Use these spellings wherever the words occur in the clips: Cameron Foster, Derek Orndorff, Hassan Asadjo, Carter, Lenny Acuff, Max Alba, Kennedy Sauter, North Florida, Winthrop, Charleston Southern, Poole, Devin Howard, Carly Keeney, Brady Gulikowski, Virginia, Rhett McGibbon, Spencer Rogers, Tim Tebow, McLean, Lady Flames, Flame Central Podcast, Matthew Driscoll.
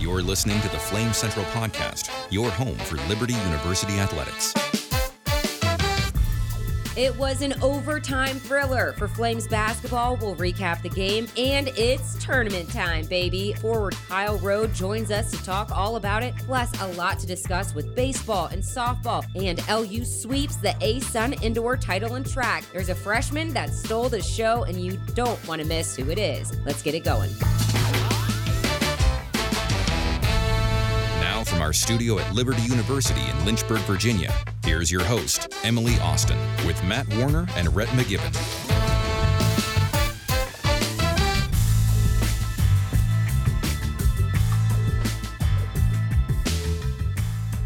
You're listening to the Flame Central Podcast, your home for Liberty University athletics. It was an overtime thriller for Flames basketball. We'll recap the game, and it's tournament time, baby. Forward Kyle Rode joins us to talk all about it, plus a lot to discuss with baseball and softball, and LU sweeps the ASUN indoor title in track. There's a freshman that stole the show, and you don't want to miss who it is. Let's get it going. Now from our studio at Liberty University in Lynchburg, Virginia, here's your host, Emily Austin, with Matt Warner and Rhett McGibbon.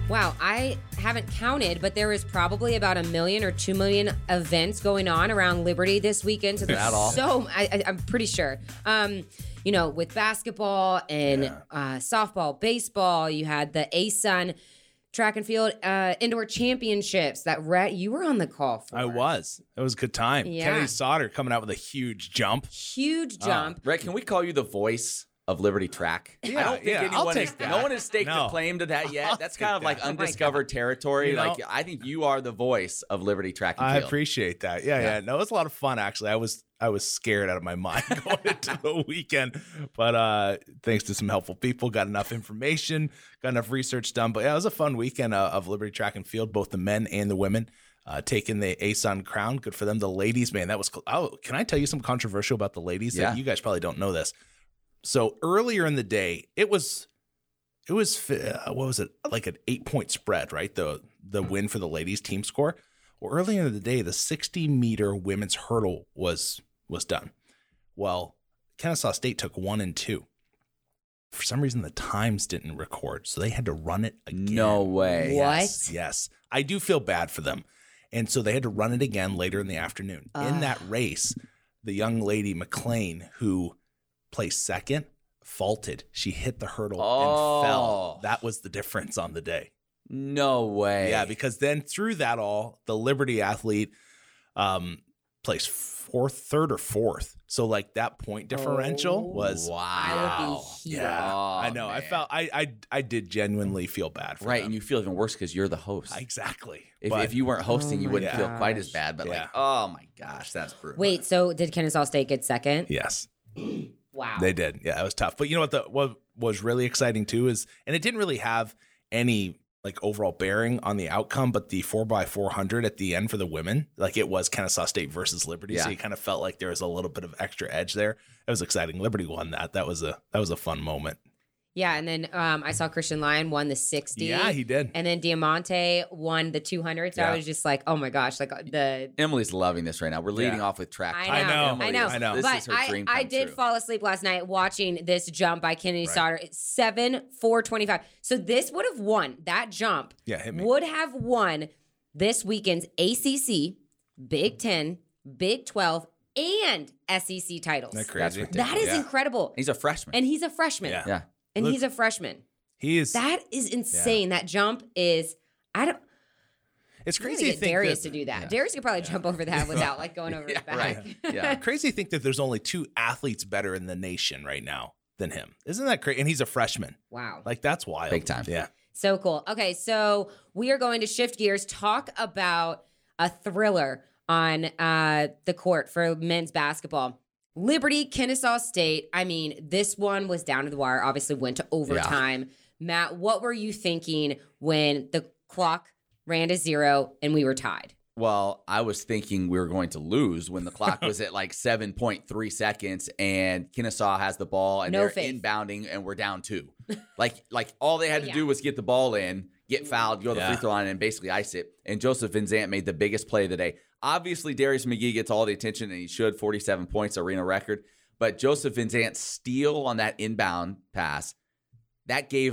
Wow, I haven't counted, but there is probably about 1 million or 2 million events going on around Liberty this weekend. So there's so I'm pretty sure. You know, with basketball and softball, baseball, you had the ASUN track and field indoor championships that you were on the call for. I was. It was a good time. Yeah. Kennedy Sauter coming out with a huge jump. Rick, can we call you the voice of Liberty Track? Yeah, I don't think anyone no one has staked a claim to that yet. That's kind of like undiscovered territory. You know, like, I think you are the voice of Liberty Track and Field. I appreciate that. Yeah. No, it was a lot of fun, actually. I was scared out of my mind going into the weekend, but thanks to some helpful people, got enough information, got enough research done. But yeah, it was a fun weekend of Liberty Track and Field, both the men and the women taking the ASUN crown. Good for them. The ladies, man, that was cool. Oh, can I tell you something controversial about the ladies? Yeah. You guys probably don't know this. So earlier in the day, it was what was it, like an 8-point spread, right? The win for the ladies team score. Well, earlier in the day, the 60-meter women's hurdle was done. Well, Kennesaw State took 1 and 2. For some reason, the times didn't record, so they had to run it again. No way. Yes, what? Yes. I do feel bad for them. And so they had to run it again later in the afternoon. In that race, the young lady, McLean, who placed second, faulted. She hit the hurdle and fell. That was the difference on the day. No way. Yeah, because then through that all, the Liberty athlete placed third or fourth. So like that point differential was wow. Yeah, I know. Man. I felt I did genuinely feel bad for them. And you feel even worse because you're the host. Exactly. If you weren't hosting, you wouldn't feel quite as bad. But like, oh my gosh, that's brutal. Wait, so did Kennesaw State get second? Yes. Wow. They did. Yeah, it was tough. But you know what? What was really exciting too is, and it didn't really have any like overall bearing on the outcome, but the 4x400 at the end for the women, like it was Kennesaw State versus Liberty. Yeah. So you kind of felt like there was a little bit of extra edge there. It was exciting. Liberty won that. That was a fun moment. Yeah. And then I saw Christian Lyon won the 60. Yeah, he did. And then Diamante won the 200. So I was just like, oh my gosh, like Emily's loving this right now. We're leading off with track. I know. This is her dream come true. I did fall asleep last night watching this jump by Kennedy Sauter. It's 7:425. So this would have won. That jump would have won this weekend's ACC, Big 10, Big 12, and SEC titles. That's crazy. That is incredible. He's a freshman. Yeah. And he's a freshman. He is. That is insane. Yeah. That jump is. I don't. It's crazy to get Darius to do that. Yeah. Darius could probably jump over that without like going over his back. Right. Yeah. Crazy to think that there's only 2 athletes better in the nation right now than him. Isn't that crazy? And he's a freshman. Wow. Like that's wild. Big time. Yeah. So cool. Okay, so we are going to shift gears. Talk about a thriller on the court for men's basketball. Liberty, Kennesaw State. I mean, this one was down to the wire, obviously went to overtime. Yeah. Matt, what were you thinking when the clock ran to 0 and we were tied? Well, I was thinking we were going to lose when the clock was at like 7.3 seconds and Kennesaw has the ball and they're inbounding and we're down 2. Like all they had to do was get the ball in, get fouled, go to the free throw line and basically ice it. And Joseph Vinzant made the biggest play of the day. Obviously, Darius McGee gets all the attention, and he should, 47 points, arena record. But Joseph Vinzant's steal on that inbound pass, that gave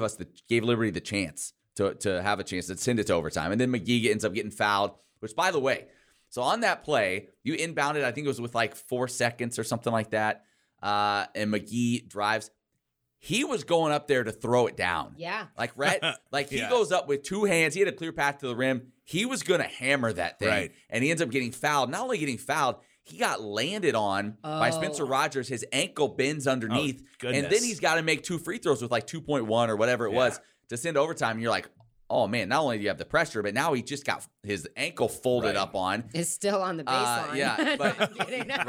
Liberty the chance to have a chance to send it to overtime. And then McGee ends up getting fouled, which, by the way, so on that play, you inbounded, I think it was with like 4 seconds or something like that, and McGee drives. He was going up there to throw it down. Yeah. Like, Rhett, he goes up with 2 hands. He had a clear path to the rim. He was going to hammer that thing. Right. And he ends up getting fouled. Not only getting fouled, He got landed on by Spencer Rogers. His ankle bends underneath. Oh, and then he's got to make two free throws with like 2.1 or whatever it was to send overtime. And you're like, oh, man, not only do you have the pressure, but now he just got his ankle folded up on. It's still on the baseline. Yeah.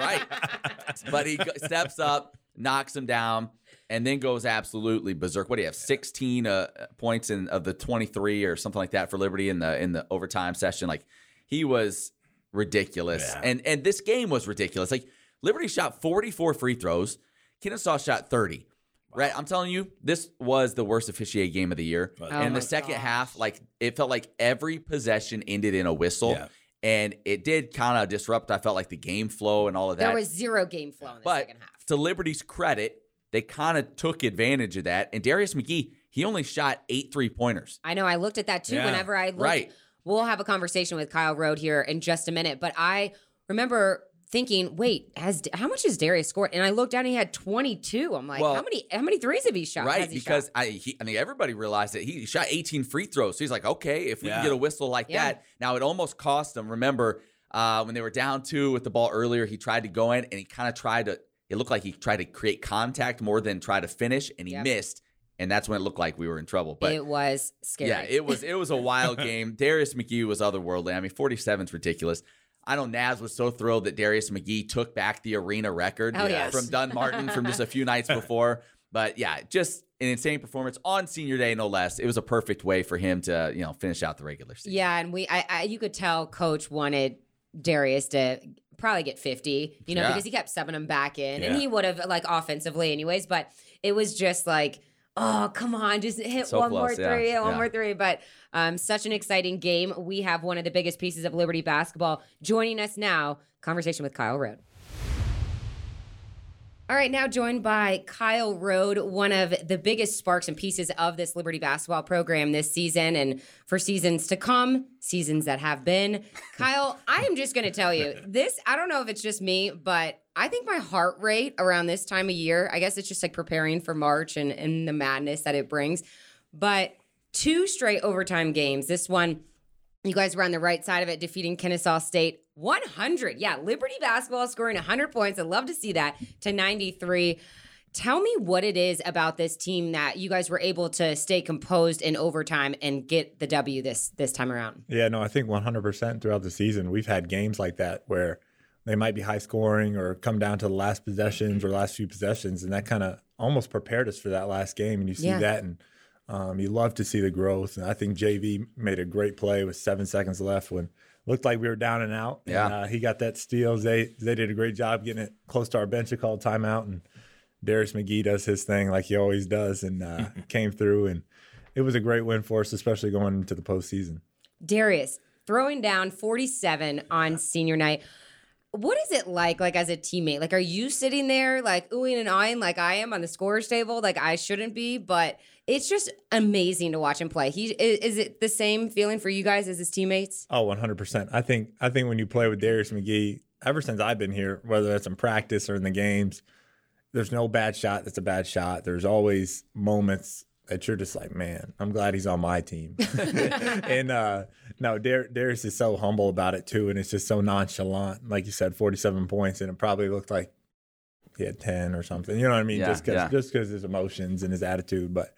But, but he steps up, knocks him down, and then goes absolutely berserk. What do you have, 16 points in of the 23 or something like that for Liberty in the overtime session? Like, he was ridiculous. Yeah. And this game was ridiculous. Like, Liberty shot 44 free throws. Kennesaw shot 30. Wow. Right? I'm telling you, this was the worst officiated game of the year. Oh, and the second half, like, it felt like every possession ended in a whistle. Yeah. And it did kind of disrupt, I felt like, the game flow and all of that. There was zero game flow in the second half. To Liberty's credit, they kind of took advantage of that. And Darius McGee, he only shot 8 3-pointers. I know. I looked at that, too, whenever I looked. Right. We'll have a conversation with Kyle Rode here in just a minute. But I remember thinking, wait, how much has Darius scored? And I looked down and he had 22. I'm like, how many threes have he shot? Right, because I mean, everybody realized that he shot 18 free throws. So he's like, okay, if we can get a whistle like that. Now, it almost cost him. Remember, when they were down 2 with the ball earlier, he tried to go in and he kind of it looked like he tried to create contact more than try to finish, and he missed. And that's when it looked like we were in trouble. But it was scary. Yeah, it was a wild game. Darius McGee was otherworldly. I mean, 47's ridiculous. I know Naz was so thrilled that Darius McGee took back the arena record from Don Martin from just a few nights before. But yeah, just an insane performance on senior day, no less. It was a perfect way for him to, finish out the regular season. Yeah, and you could tell Coach wanted Darius to probably get 50, because he kept subbing him back in, and he would have, like, offensively anyways. But it was just like, oh, come on, just hit so one close, more three, one more three. But such an exciting game. We have one of the biggest pieces of Liberty basketball joining us now. Conversation with Kyle Rode. All right, now joined by Kyle Rode, one of the biggest sparks and pieces of this Liberty basketball program this season and for seasons to come, seasons that have been. Kyle, I am just going to tell you this. I don't know if it's just me, but I think my heart rate around this time of year, I guess it's just like preparing for March and the madness that it brings. But 2 straight overtime games. This one, you guys were on the right side of it, defeating Kennesaw State 100. Yeah, Liberty basketball scoring 100 points. I'd love to see that to 93. Tell me what it is about this team that you guys were able to stay composed in overtime and get the W this time around. Yeah, no, I think 100% throughout the season, we've had games like that where they might be high scoring or come down to the last possessions or last few possessions, and that kind of almost prepared us for that last game. And you see that, and you love to see the growth. And I think JV made a great play with 7 seconds left when – looked like we were down and out. Yeah. And, he got that steal. Zay did a great job getting it close to our bench. He called timeout, and Darius McGee does his thing like he always does, and came through. And it was a great win for us, especially going into the postseason. Darius, throwing down 47 on senior night. What is it like as a teammate? Like, are you sitting there, like, oohing and eyeing like I am on the scorer's table? Like, I shouldn't be, but it's just amazing to watch him play. Is it the same feeling for you guys as his teammates? Oh, 100%. I think when you play with Darius McGee, ever since I've been here, whether that's in practice or in the games, there's no bad shot that's a bad shot. There's always moments that you're just like, man, I'm glad he's on my team. And no, Darius is so humble about it too, and it's just so nonchalant. Like you said, 47 points, and it probably looked like he had 10 or something. You know what I mean? Yeah, just because his emotions and his attitude. But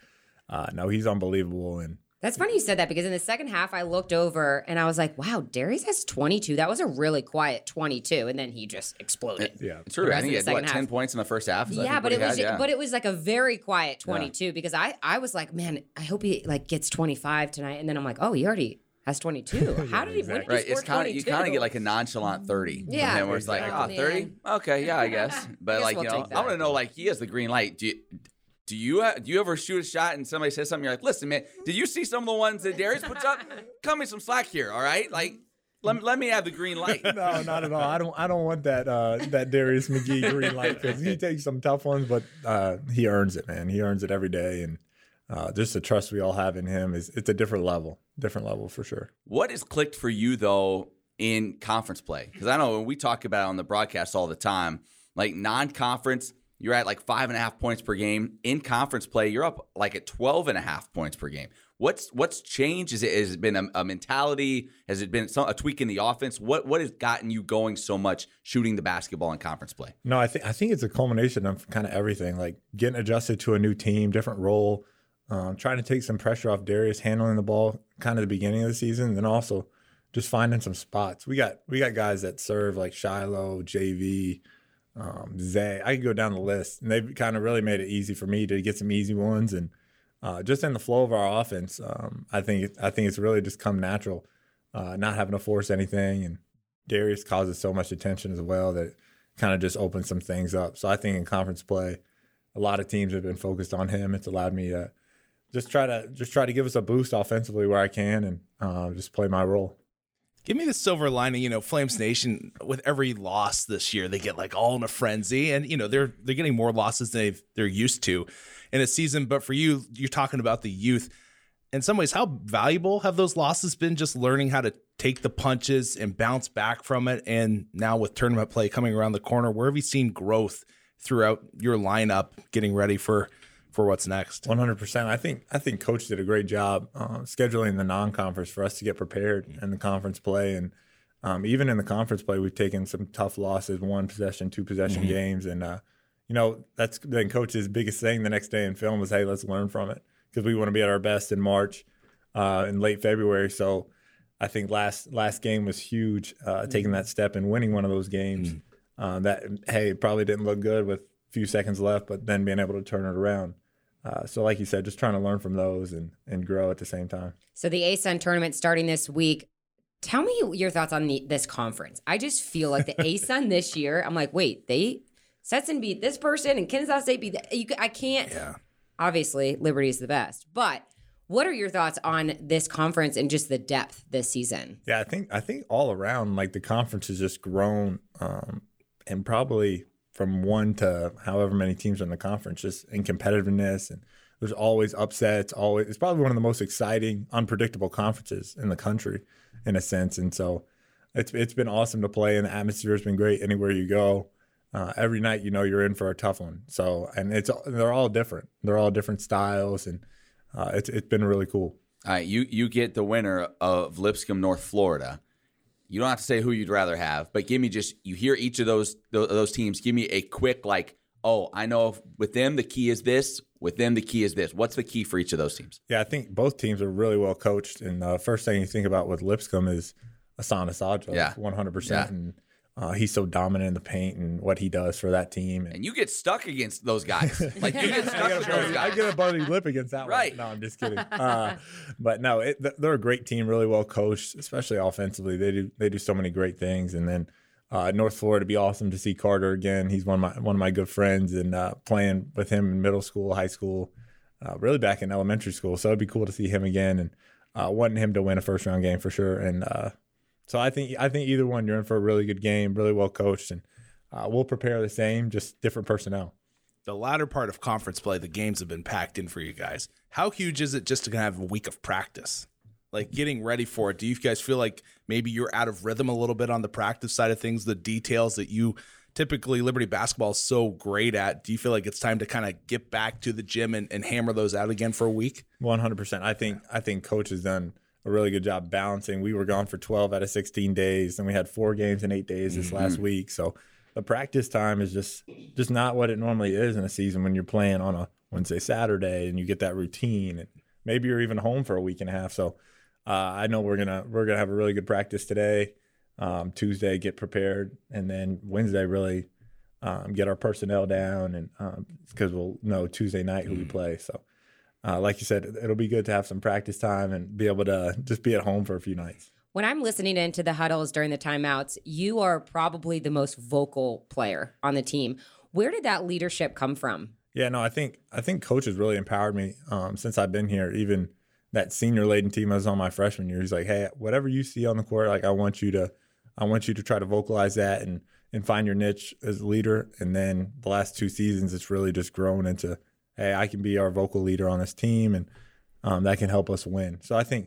no, he's unbelievable. And that's funny you said that, because in the second half, I looked over and I was like, wow, Darius has 22. That was a really quiet 22, and then he just exploded. Yeah, true. I think he had 10 points in the first half. Yeah, but it was like a very quiet 22, because I was like, man, I hope he like gets 25 tonight, and then I'm like, oh, he already has 22. Yeah, how did he? Exactly. When did he score 22? You kind of get like a nonchalant 30. Yeah, and where it's like, oh, 30. Okay, yeah, I guess. But I want to know, like, he has the green light. Do you ever shoot a shot and somebody says something? You're like, listen, man, did you see some of the ones that Darius puts up? Cut me some slack here, all right? Like, let me have the green light. No, not at all. I don't want that Darius McGee green light, because he takes some tough ones, but he earns it, man. He earns it every day, and just the trust we all have in him it's a different level for sure. What has clicked for you though in conference play? Because I know when we talk about it on the broadcast all the time, like non-conference. you're at like 5.5 points per game. In conference play, you're up like at 12.5 points per game. What's changed? Has it been a mentality? Has it been a tweak in the offense? What has gotten you going so much shooting the basketball in conference play? No, I think it's a culmination of kind of everything, like getting adjusted to a new team, different role, trying to take some pressure off Darius handling the ball kind of the beginning of the season, and then also just finding some spots. We got guys that serve like Shiloh, JV, Zay. I could go down the list, and they've kind of really made it easy for me to get some easy ones. And just in the flow of our offense, I think it's really just come natural, not having to force anything. And Darius causes so much attention as well that it kind of just opens some things up. So I think in conference play, a lot of teams have been focused on him. It's allowed me to just try to give us a boost offensively where I can, and just play my role. Give me the silver lining. You know, Flames Nation, with every loss this year, they get like all in a frenzy, and you know they're getting more losses than they're used to in a season. But for you, you're talking about the youth. In some ways, how valuable have those losses been? Just learning how to take the punches and bounce back from it. And now with tournament play coming around the corner, where have you seen growth throughout your lineup, getting ready for what's next? 100%. I think Coach did a great job scheduling the non-conference for us to get prepared in the conference play. And even in the conference play, we've taken some tough losses, 1-possession, 2-possession games. And, you know, that's been Coach's biggest thing the next day in film was, hey, let's learn from it, because we want to be at our best in March and late February. So I think last game was huge, taking that step and winning one of those games. That, hey, probably didn't look good with a few seconds left, but then being able to turn it around. So like you said, just trying to learn from those and grow at the same time. So the ASUN tournament starting this week. Tell me your thoughts on this conference. I just feel like the ASUN this year, I'm like, wait, Stetson beat this person and Kennesaw State beat that. I can't. Yeah. Obviously, Liberty is the best. But what are your thoughts on this conference and just the depth this season? Yeah, I think all around, like the conference has just grown and probably – from one to however many teams in the conference, just in competitiveness. And there's always upsets. It's probably one of the most exciting, unpredictable conferences in the country in a sense. And so it's been awesome to play, and the atmosphere has been great anywhere you go. Every night, you know, you're in for a tough one. So, and they're all different. They're all different styles, and it's been really cool. All right, you get the winner of Lipscomb, North Florida. You don't have to say who you'd rather have, but give me just, you hear each of those teams, give me a quick like, oh, I know with them the key is this, with them the key is this. What's the key for each of those teams? Yeah, I think both teams are really well coached, and the first thing you think about with Lipscomb is Hassan Asadjo, 100%. Yeah. And he's so dominant in the paint and what he does for that team. And you get stuck against those guys. Like, you get stuck with those guys. I get a bloody lip against that one. No, I'm just kidding. But no, they're a great team, really well coached, especially offensively. They do so many great things. And then North Florida, it'd be awesome to see Carter again. He's one of my good friends, and playing with him in middle school, high school, really back in elementary school. So it'd be cool to see him again, and wanting him to win a first-round game for sure. And so I think either one, you're in for a really good game, really well coached, and we'll prepare the same, just different personnel. The latter part of conference play, the games have been packed in for you guys. How huge is it just to have a week of practice? Like getting ready for it, do you guys feel like maybe you're out of rhythm a little bit on the practice side of things, the details that you typically Liberty basketball is so great at? Do you feel like it's time to kind of get back to the gym and hammer those out again for a week? 100%. I think Coach has done a really good job balancing. We were gone for 12 out of 16 days, and we had 4 games in 8 days this last week. So the practice time is just not what it normally is in a season when you're playing on a Wednesday, Saturday, and you get that routine. And maybe you're even home for a week and a half. So I know we're gonna have a really good practice today. Tuesday, get prepared, and then Wednesday really get our personnel down, and because we'll know Tuesday night who we play. So. Like you said, it'll be good to have some practice time and be able to just be at home for a few nights. When I'm listening into the huddles during the timeouts, you are probably the most vocal player on the team. Where did that leadership come from? Yeah, no, I think Coach has really empowered me since I've been here. Even that senior laden team I was on my freshman year, he's like, hey, whatever you see on the court, like I want you to try to vocalize that and find your niche as a leader. And then the last 2 seasons, it's really just grown into, hey, I can be our vocal leader on this team, and that can help us win. So I think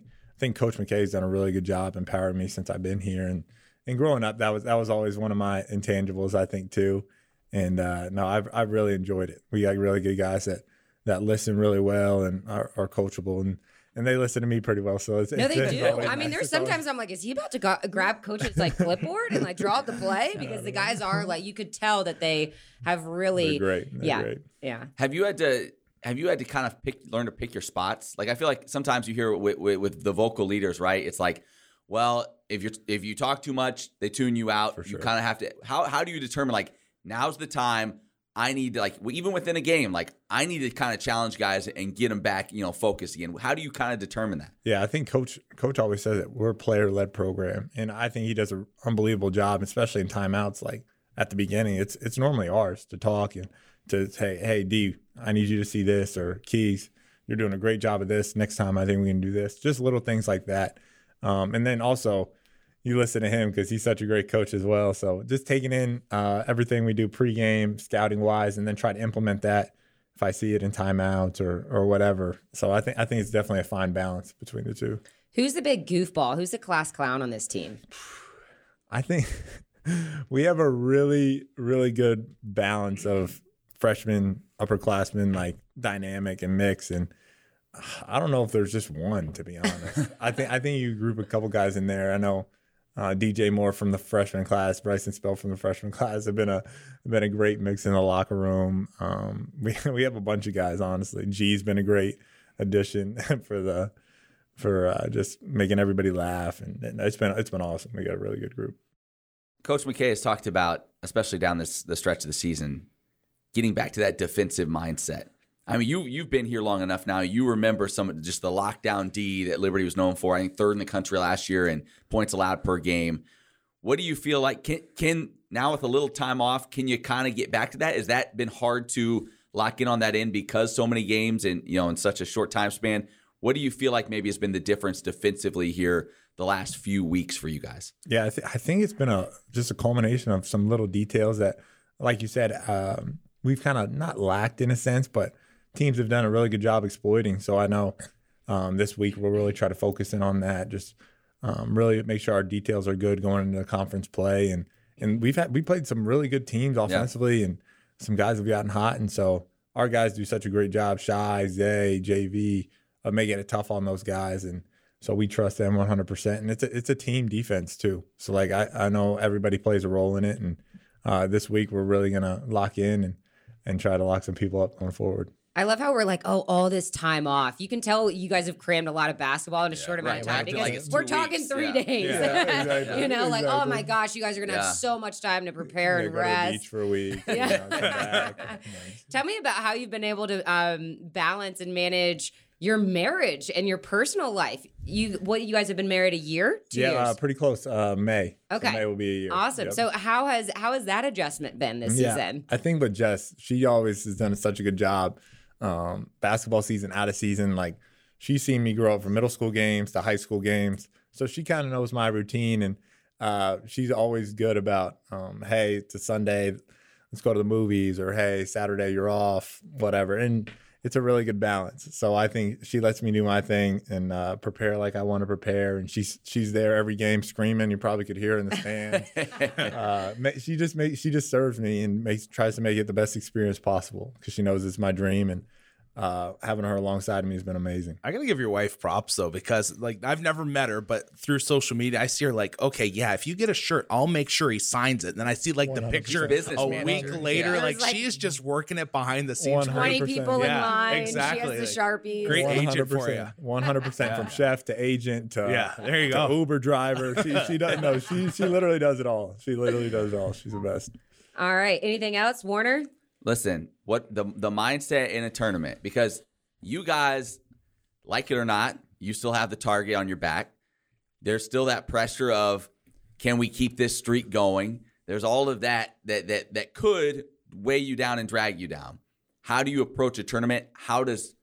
Coach McKay's done a really good job empowering me since I've been here. And growing up, that was always one of my intangibles, I think, too. And no, I really enjoyed it. We got really good guys that listen really well and are coachable, and they listen to me pretty well. So they do. I mean, there's sometimes I'm like, is he about to grab coaches like clipboard and like draw up the play? Because the guys are like, you could tell that they have really They're great. Have you had to kind of learn to pick your spots? Like, I feel like sometimes you hear with the vocal leaders, right? It's like, well, if you talk too much, they tune you out. For sure. You kind of have to. How do you determine like now's the time? I need to, like, even within a game, like, I need to kind of challenge guys and get them back, you know, focused again. How do you kind of determine that? Yeah, I think Coach always says that we're a player-led program, and I think he does an unbelievable job, especially in timeouts. Like, at the beginning, it's normally ours to talk and to say, hey, D, I need you to see this, or Keys, you're doing a great job of this. Next time, I think we can do this. Just little things like that. And then also, you listen to him because he's such a great coach as well. So just taking in everything we do pregame, scouting-wise, and then try to implement that if I see it in timeouts or whatever. So I think it's definitely a fine balance between the two. Who's the big goofball? Who's the class clown on this team? I think we have a really, really good balance of freshmen, upperclassmen, like dynamic and mix, and I don't know if there's just one, to be honest. I think you group a couple guys in there. I know. DJ Moore from the freshman class, Bryson Spell from the freshman class have been a great mix in the locker room. We have a bunch of guys, honestly. G's been a great addition for just making everybody laugh, and it's been awesome. We got a really good group. Coach McKay has talked about, especially down the stretch of the season, getting back to that defensive mindset. I mean, you've been here long enough now. You remember just the lockdown D that Liberty was known for. I think third in the country last year in points allowed per game. What do you feel like? Can now with a little time off, can you kind of get back to that? Has that been hard to lock in on that end because so many games and, you know, in such a short time span? What do you feel like maybe has been the difference defensively here the last few weeks for you guys? Yeah, I think it's been just a culmination of some little details that, like you said, we've kind of not lacked in a sense, but teams have done a really good job exploiting. So I know this week we'll really try to focus in on that, just really make sure our details are good going into the conference play. And we played some really good teams offensively, and some guys have gotten hot. And so our guys do such a great job, Shy, Zay, JV, of making it tough on those guys. And so we trust them 100%. And it's a team defense too. So like I know everybody plays a role in it. And this week we're really going to lock in and try to lock some people up going forward. I love how we're like, oh, all this time off. You can tell you guys have crammed a lot of basketball in a short amount of time. Because we're talking weeks, 3 days. Yeah, exactly. You know, exactly. Like, oh my gosh, you guys are going to have so much time to prepare and rest. Go to the beach for a week. You know, come back. Nice. Tell me about how you've been able to balance and manage your marriage and your personal life. You guys have been married a year? 2 years? Yeah, pretty close. May. Okay. So May will be a year. Awesome. Yep. So how has that adjustment been this season? I think with Jess, she always has done such a good job. Basketball season, out of season, like she's seen me grow up from middle school games to high school games, so she kind of knows my routine, and she's always good about hey, it's a Sunday, let's go to the movies, or hey, Saturday you're off, whatever. And it's a really good balance. So I think she lets me do my thing and prepare like I want to prepare. And she's there every game screaming. You probably could hear her in the stands. She just serves me and tries to make it the best experience possible because she knows it's my dream. And having her alongside me has been amazing. I got to give your wife props though, because like I've never met her, but through social media, I see her like, okay, yeah, if you get a shirt, I'll make sure he signs it. And then I see like the 100%. Picture a week later, like she's just working it behind the scenes. 20 people in line. Exactly. She has the Sharpies. Great agent for you. 100% from chef to agent to there you go. Uber driver. She doesn't know. She literally does it all. She literally does it all. She's the best. All right. Anything else, Warner? Listen, what the mindset in a tournament, because you guys, like it or not, you still have the target on your back. There's still that pressure of, can we keep this streak going? There's all of that could weigh you down and drag you down. How do you approach a tournament? How does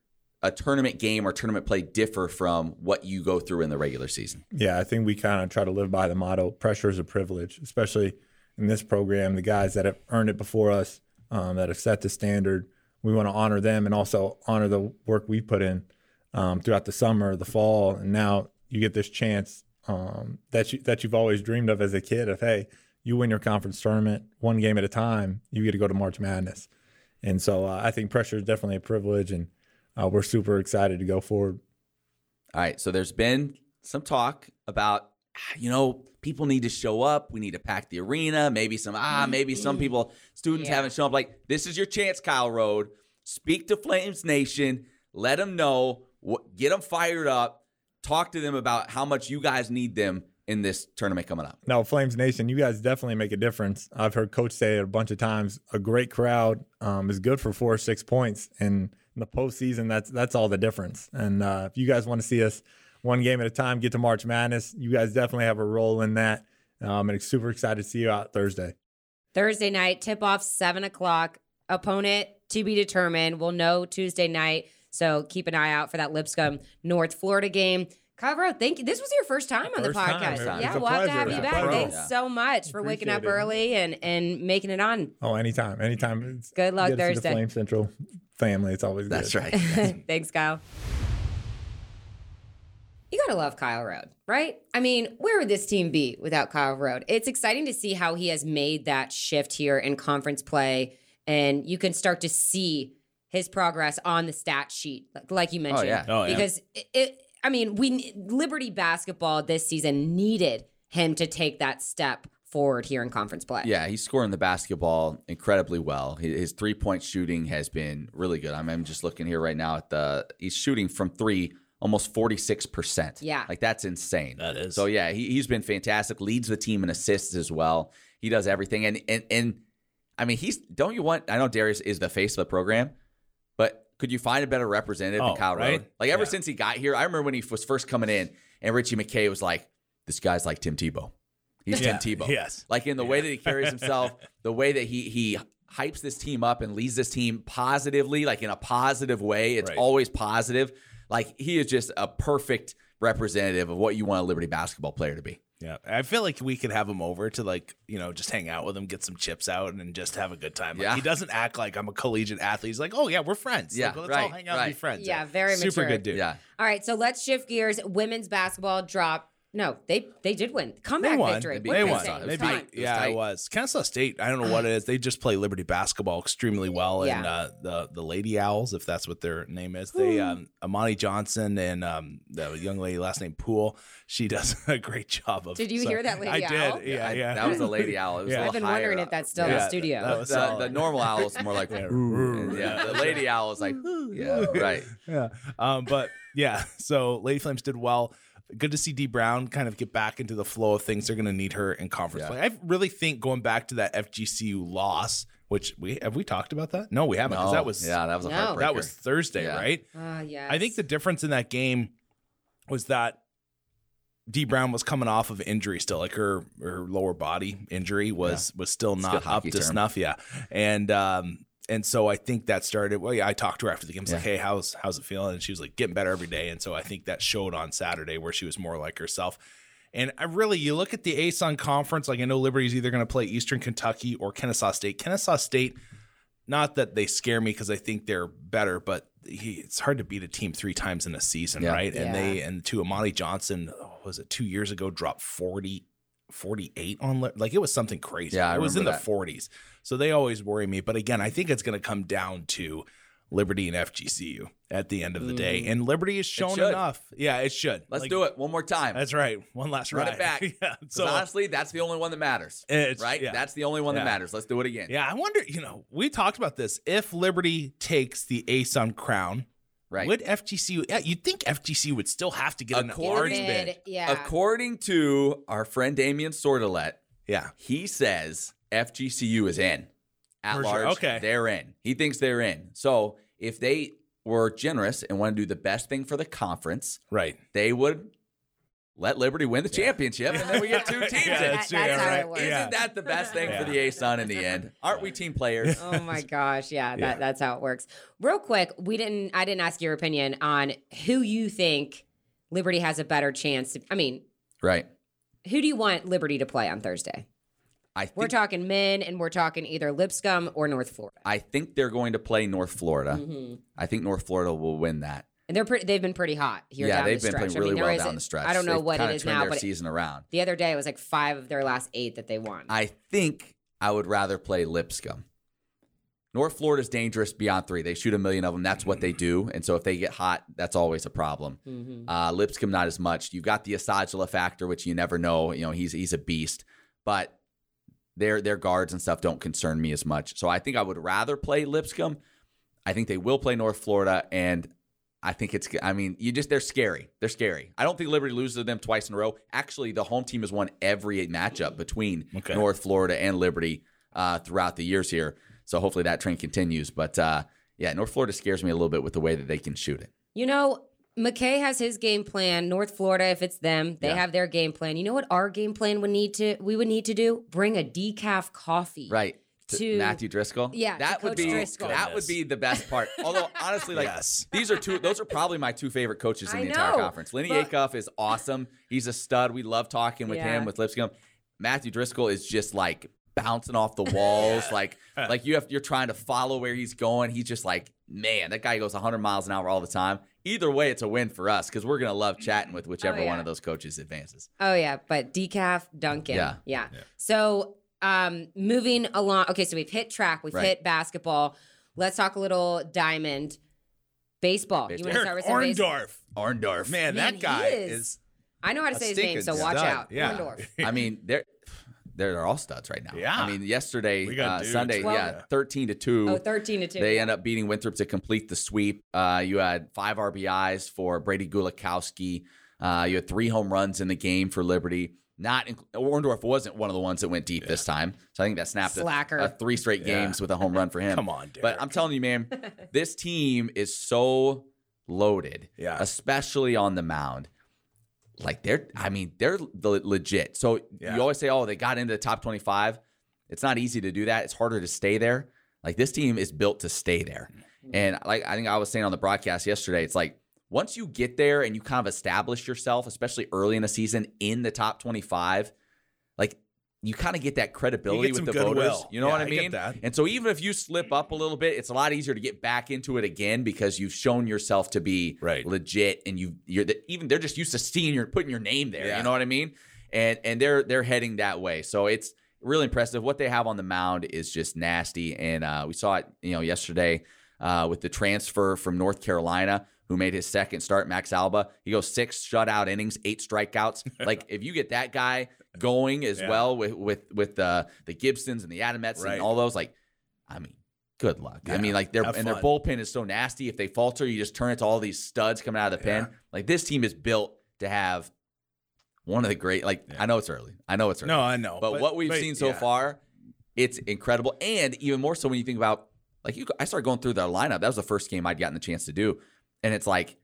a tournament game or tournament play differ from what you go through in the regular season? Yeah, I think we kind of try to live by the motto, pressure is a privilege, especially in this program. The guys that have earned it before us, that have set the standard, we want to honor them and also honor the work we put in throughout the summer, the fall, and now you get this chance that you've always dreamed of as a kid of, hey, you win your conference tournament one game at a time, you get to go to March Madness. And so I think pressure is definitely a privilege, and we're super excited to go forward. All right, so there's been some talk about, you know, people need to show up. We need to pack the arena. Maybe some people, students haven't shown up. Like, this is your chance, Kyle Rode. Speak to Flames Nation. Let them know. Get them fired up. Talk to them about how much you guys need them in this tournament coming up. No, Flames Nation, you guys definitely make a difference. I've heard Coach say it a bunch of times. A great crowd is good for 4 or 6 points. And in the postseason, that's all the difference. And if you guys want to see us one game at a time, get to March Madness, you guys definitely have a role in that. And super excited to see you out Thursday. Thursday night, tip-off, 7 o'clock. Opponent to be determined. We'll know Tuesday night. So keep an eye out for that Lipscomb North Florida game. Kyle Rode, thank you. This was your first time on the podcast. Yeah, we'll have to have you back. Thanks so much for waking up early and making it on. Oh, anytime. Good luck Thursday. The Flame Central family, it's always good. That's right. Thanks, Kyle. You got to love Kyle Rode, right? I mean, where would this team be without Kyle Rode? It's exciting to see how he has made that shift here in conference play, and you can start to see his progress on the stat sheet, like you mentioned. Because Liberty basketball this season needed him to take that step forward here in conference play. Yeah, he's scoring the basketball incredibly well. His three-point shooting has been really good. I'm just looking here right now at he's shooting from three almost 46%. Yeah. Like, that's insane. That is. So, yeah, he's been fantastic. Leads the team in assists as well. He does everything. And I mean, I know Darius is the face of the program, but could you find a better representative than Kyle Rode? Like, ever since he got here, I remember when he was first coming in and Richie McKay was like, this guy's like Tim Tebow. He's Tim Tebow. Yes. Like, in the way that he carries himself, the way that he hypes this team up and leads this team positively, like in a positive way. It's always positive. Like, he is just a perfect representative of what you want a Liberty basketball player to be. Yeah, I feel like we could have him over to, like, you know, just hang out with him, get some chips out, and just have a good time. Like, he doesn't act like I'm a collegiate athlete. He's like, oh, yeah, we're friends. Yeah, like, well, let's all hang out and be friends. Yeah, very mature. Super good dude. Yeah. All right, so let's shift gears. Women's basketball dropped. No, they did win. Comeback victory. They won. It was. Kennesaw State, I don't know what it is. They just play Liberty basketball extremely well. Yeah. And the Lady Owls, if that's what their name is, they Amani Johnson and the young lady last name Poole, she does a great job of. Did you hear that Lady Owl? I did. Yeah. That was the Lady Owl. It was I've been wondering if that's still in the studio. The normal owl is more like the Lady Owl is like yeah. But yeah, so Lady Flames did well. Good to see D Brown kind of get back into the flow of things. They're going to need her in conference play. I really think going back to that FGCU loss, which we talked about that? No, we haven't. No. That was a heartbreaker. That was Thursday, right? Yes. I think the difference in that game was that D Brown was coming off of injury still. Like, her lower body injury was still not up to snuff. Yeah, and so I think that started. Well, I talked to her after the game. I was like, "Hey, how's it feeling?" And she was like, "Getting better every day." And so I think that showed on Saturday where she was more like herself. And I really, you look at the ASUN conference. Like, I know Liberty's either going to play Eastern Kentucky or Kennesaw State. Kennesaw State, not that they scare me because I think they're better, but it's hard to beat a team 3 times in a season, right? Yeah. And Amani Johnson, 2 years ago, dropped 48 on, like, it was something crazy. Yeah, it was in the 40s. So they always worry me. But again, I think it's going to come down to Liberty and FGCU at the end of the day. And Liberty has shown enough. Yeah, it should. Let's do it one more time. That's right. One last run. Run it back. Yeah, so honestly, that's the only one that matters. Right? Yeah. That's the only one that matters. Let's do it again. Yeah, I wonder, you know, we talked about this. If Liberty takes the ASUN crown, right, would FGCU? Yeah, you'd think FGCU would still have to get an large bid. Yeah. According to our friend Damian Sordelette, he says FGCU is in at large. Sure. Okay, they're in. He thinks they're in. So if they were generous and want to do the best thing for the conference, right, they would let Liberty win the championship, and then we get 2 teams in. Isn't that the best thing for the ASUN in the end? Aren't we team players? Oh my gosh, that's how it works. Real quick, I didn't ask your opinion on who you think Liberty has a better chance to, who do you want Liberty to play on Thursday? We're talking men, and we're talking either Lipscomb or North Florida. I think they're going to play North Florida. Mm-hmm. I think North Florida will win that. And they've been pretty hot here down the stretch. Yeah, they've been playing really well down the stretch. I don't know what it is now, but season around. The other day it was like 5 of their last 8 that they won. I think I would rather play Lipscomb. North Florida's dangerous beyond 3. They shoot 1 million of them. That's what they do. And so if they get hot, that's always a problem. Mm-hmm. Lipscomb, not as much. You've got the Asajala factor, which you never know. You know, he's a beast. But their guards and stuff don't concern me as much. So I think I would rather play Lipscomb. I think they will play North Florida, and I think it's – I mean, they're scary. They're scary. I don't think Liberty loses to them twice in a row. Actually, the home team has won every matchup between North Florida and Liberty throughout the years here. So hopefully that trend continues. But, yeah, North Florida scares me a little bit with the way that they can shoot it. You know, McKay has his game plan. North Florida, if it's them, they have their game plan. You know what our game plan would need to do? Bring a decaf coffee. Right. To Matthew Driscoll? Yeah, that would be Driscoll. That would be the best part. Although honestly, like those are probably my 2 favorite coaches in the entire conference. Lenny Acuff is awesome. He's a stud. We love talking with him, with Lipscomb. Matthew Driscoll is just like bouncing off the walls, like you're trying to follow where he's going. He's just like, man, that guy goes 100 miles an hour all the time. Either way, it's a win for us because we're going to love chatting with whichever one of those coaches advances. Oh yeah, but decaf Duncan. Yeah. So moving along. Okay, so we've hit track. We've hit basketball. Let's talk a little diamond. Baseball. You want to start with some baseball? Arndorf. Man, that guy is I know how to say his name, so watch out. Yeah. Arndorf. I mean, they're all studs right now. Yeah. I mean, yesterday, Sunday, 13-2. 13-2. They end up beating Winthrop to complete the sweep. You had 5 RBIs for Brady Gulikowski. You had 3 home runs in the game for Liberty. Orndorff wasn't one of the ones that went deep this time. So I think that snapped a 3 straight games with a home run for him. Come on, Derek. But I'm telling you, man, this team is so loaded, especially on the mound. Like they're legit. So you always say, oh, they got into the top 25. It's not easy to do that. It's harder to stay there. Like this team is built to stay there. And like I think I was saying on the broadcast yesterday, it's like, once you get there and you kind of establish yourself, especially early in a season in the top 25, like you kind of get that credibility with the voters. You know what I mean? I get that. And so even if you slip up a little bit, it's a lot easier to get back into it again because you've shown yourself to be legit, and they're just used to seeing putting your name there. Yeah. You know what I mean? And they're heading that way. So it's really impressive. What they have on the mound is just nasty, and we saw it yesterday with the transfer from North Carolina, who made his second start, Max Alba. He goes 6 shutout innings, 8 strikeouts. Like if you get that guy going as well with the Gibsons and the Adamets and all those, like, I mean, good luck. Yeah. I mean, like their bullpen is so nasty. If they falter, you just turn it to all these studs coming out of the pen. Like this team is built to have one of the great. Like I know it's early. No, I know. But what we've seen so far, it's incredible, and even more so when you think about I started going through their lineup. That was the first game I'd gotten the chance to do. And it's like,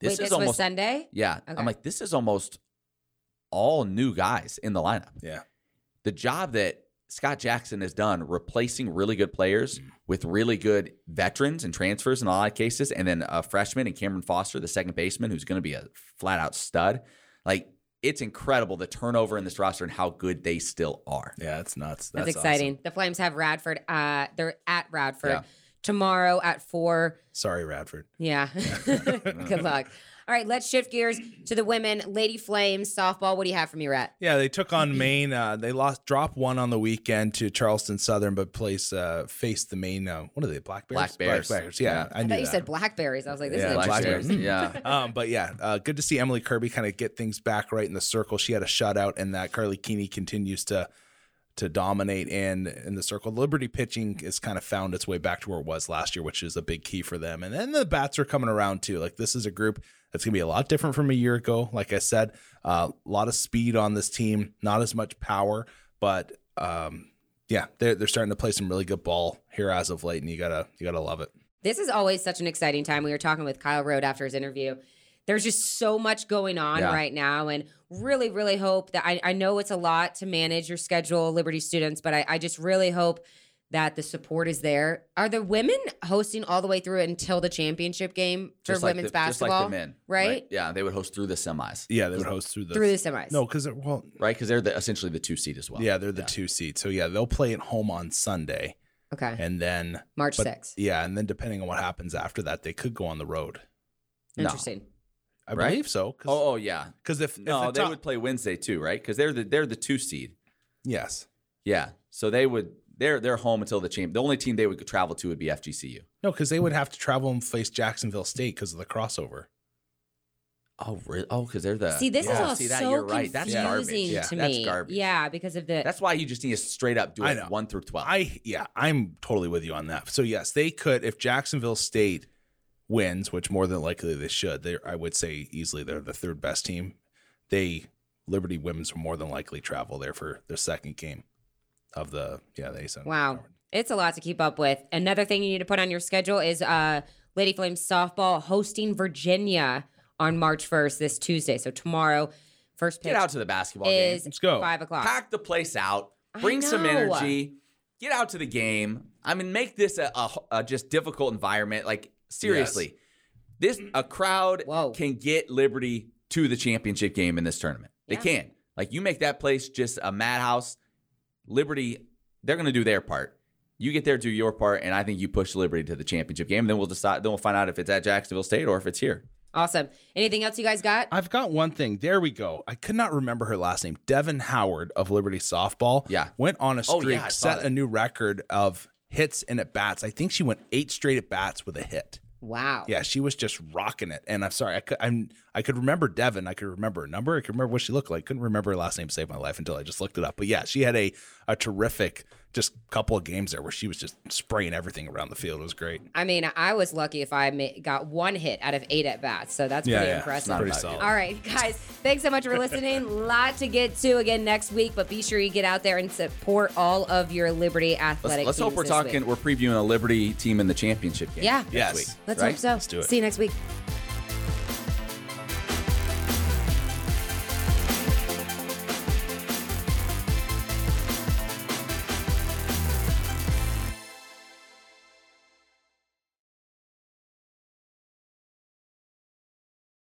this is almost was Sunday. Yeah. Okay. I'm like, this is almost all new guys in the lineup. Yeah. The job that Scott Jackson has done replacing really good players with really good veterans and transfers in a lot of cases. And then a freshman and Cameron Foster, the second baseman, who's going to be a flat out stud. Like, it's incredible the turnover in this roster and how good they still are. Yeah, it's nuts. That's exciting. Awesome. The Flames have Radford. They're at Radford. Yeah. Tomorrow at 4. Sorry, Radford. Yeah. Good luck. All right, let's shift gears to the women. Lady Flames, softball. What do you have for me, Rat? Yeah, they took on Maine. They dropped 1 on the weekend to Charleston Southern, but faced the Maine. What are they, Blackberries? Blackberries. Yeah, I knew that. You said Blackberries. I was like, this is Blackberries. Yeah. But yeah, good to see Emily Kirby kind of get things back right in the circle. She had a shutout, and that Carly Keeney continues to dominate in the circle. Liberty pitching has kind of found its way back to where it was last year, which is a big key for them. And then the bats are coming around too. Like this is a group that's going to be a lot different from a year ago. Like I said, a lot of speed on this team, not as much power, but they're starting to play some really good ball here as of late, and you gotta love it. This is always such an exciting time. We were talking with Kyle Rode after his interview. There's just so much going on right now, and really, really hope that I know it's a lot to manage your schedule, Liberty students, but I just really hope that the support is there. Are the women hosting all the way through until the championship game for women's basketball? Just like the men. Right? Yeah, they would host through the semis. Yeah, they would host through the semis. No, because they're essentially the 2 seed as well. Yeah, they're the 2 seed. So, yeah, they'll play at home on Sunday. Okay. And then March 6th. Yeah, and then depending on what happens after that, they could go on the road. Interesting. No. I believe so. Cause, yeah. Because if they would play Wednesday too, right? Because they're the 2 seed. Yes. Yeah. So they would. They're home until the champ. The only team they would travel to would be FGCU. No, because they would have to travel and face Jacksonville State because of the crossover. Oh, really? Oh, because they're the. See, this is all so you're confusing right. That's garbage. To me. That's garbage. Yeah, because of the. That's why you just need to straight up do it 1 through 12. I'm totally with you on that. So yes, they could if Jacksonville State wins, which more than likely they should. I would say easily they're the third best team. Liberty women's will more than likely travel there for their second game of the ASUN. Wow. It's a lot to keep up with. Another thing you need to put on your schedule is Lady Flames softball hosting Virginia on March 1st this Tuesday. So tomorrow, first pitch. Get out to the basketball game. Let's go. 5:00. Pack the place out. Bring some energy. Get out to the game. I mean, make this a just difficult environment. Like, seriously, yes. This crowd can get Liberty to the championship game in this tournament. They can. Like, you make that place just a madhouse. Liberty, they're going to do their part. You get there, do your part, and I think you push Liberty to the championship game. Then we'll decide. Then we'll find out if it's at Jacksonville State or if it's here. Awesome. Anything else you guys got? I've got one thing. There we go. I could not remember her last name. Devin Howard of Liberty Softball went on a streak, set a new record of hits and at-bats. I think she went 8 straight at-bats with a hit. Wow. Yeah, she was just rocking it. And I'm sorry, I could remember Devin. I could remember her number. I could remember what she looked like. Couldn't remember her last name to save my life until I just looked it up. But yeah, she had a terrific just couple of games there where she was just spraying everything around the field. It was great. I mean, I was lucky if I got 1 hit out of 8 at-bats. So that's pretty impressive. Not pretty solid. All right, guys, thanks so much for listening. Lot to get to again next week, but be sure you get out there and support all of your Liberty athletic teams. Let's hope we're previewing a Liberty team in the championship game. Yeah. Yes. Let's hope so. Let's do it. See you next week.